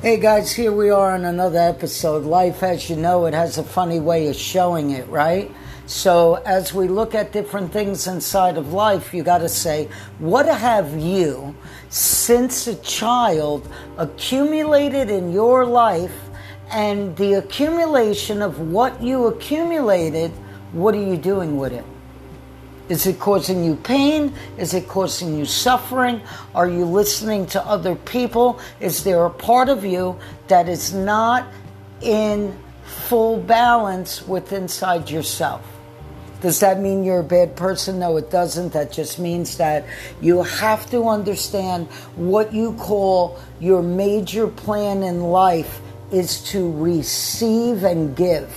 Hey guys, here we are on another episode. Life, as you know, it has a funny way of showing it, right? So as we look at different things inside of life, you got to say, what have you, since a child, accumulated in your life? And the accumulation of what you accumulated, what are you doing with it? Is it causing you pain? Is it causing you suffering? Are you listening to other people? Is there a part of you that is not in full balance with inside yourself? Does that mean you're a bad person? No, it doesn't. That just means that you have to understand what you call your major plan in life is to receive and give.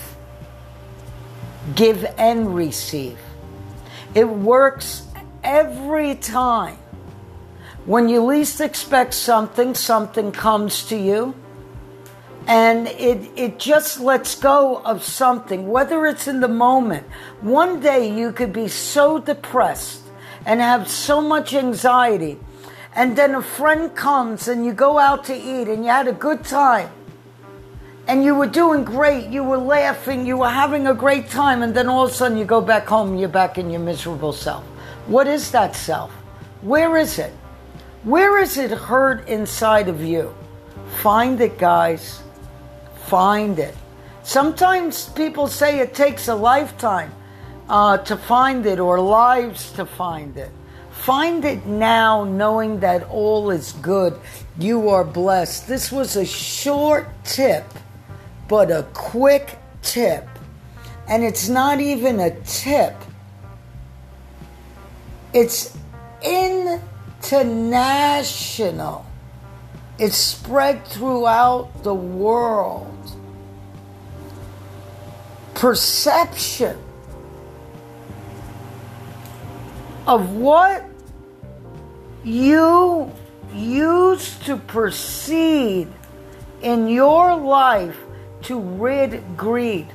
Give and receive. It works every time. When you least expect something, something comes to you. And it just lets go of something, whether it's in the moment. One day you could be so depressed and have so much anxiety. And then a friend comes and you go out to eat and you had a good time. And you were doing great, you were laughing, you were having a great time, and then all of a sudden you go back home and you're back in your miserable self. What is that self? Where is it? Where is it hurt inside of you? Find it, guys. Find it. Sometimes people say it takes a lifetime to find it, or lives to find it. Find it now, knowing that all is good. You are blessed. This was a short tip, but a quick tip. And it's not even a tip. It's international. It's spread throughout the world. Perception of what you use to proceed in your life to rid greed.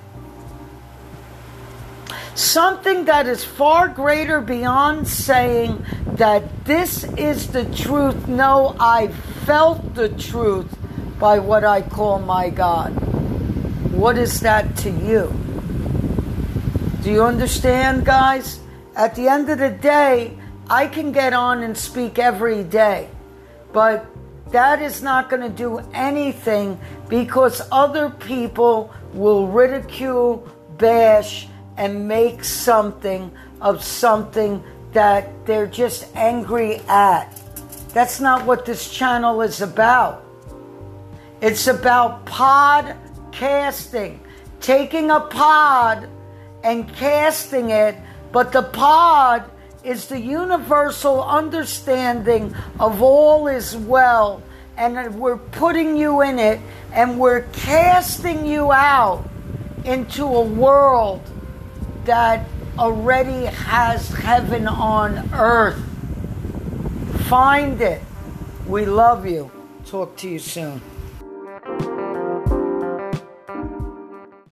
Something that is far greater beyond saying that this is the truth. No, I felt the truth by what I call my God. What is that to you? Do you understand, guys? At the end of the day, I can get on and speak every day, but that is not going to do anything because other people will ridicule, bash, and make something of something that they're just angry at. That's not what this channel is about. It's about podcasting, taking a pod and casting it, but the pod is the universal understanding of all is well, and we're putting you in it, and we're casting you out into a world that already has heaven on earth. Find it. We love you. Talk to you soon.